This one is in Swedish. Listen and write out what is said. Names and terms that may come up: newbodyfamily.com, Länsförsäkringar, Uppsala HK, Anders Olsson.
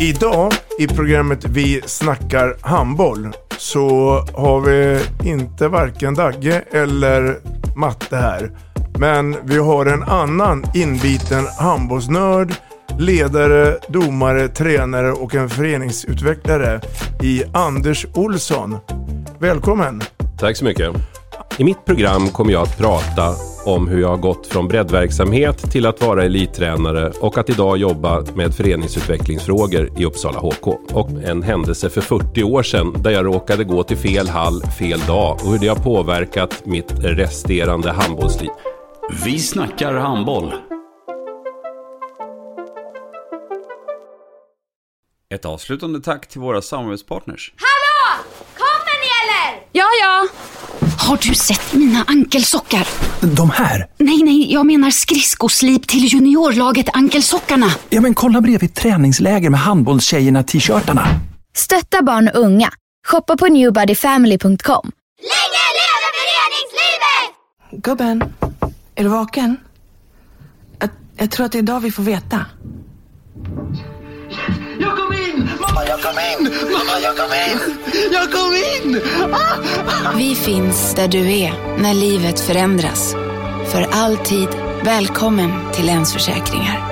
Idag i programmet Vi snackar handboll så har vi inte varken Dagge eller Matte här. Men vi har en annan inbiten handbollsnörd, ledare, domare, tränare och en föreningsutvecklare i Anders Olsson. Välkommen! Tack så mycket. I mitt program kommer jag att prata om hur jag har gått från breddverksamhet till att vara elittränare och att idag jobba med föreningsutvecklingsfrågor i Uppsala HK. Och en händelse för 40 år sedan där jag råkade gå till fel hall fel dag och hur det har påverkat mitt resterande handbollsliv. Vi snackar handboll. Ett avslutande tack till våra samarbetspartners. Hallå! Kommer ni eller? Ja, ja! Har du sett mina ankelsockar? De här? Nej, jag menar skridskoslip till juniorlaget ankelsockarna. Ja, men kolla bredvid träningsläger med handbollstjejerna t-shirtarna. Stötta barn och unga. Shoppa på newbodyfamily.com. Länge leva föreningslivet! Gubben, är du vaken? Jag tror att det är idag vi får veta. Jag kom in! Mamma, jag kom in! Mamma, jag kom in! Jag kom in! Ah! Vi finns där du är när livet förändras. För alltid välkommen till Länsförsäkringar.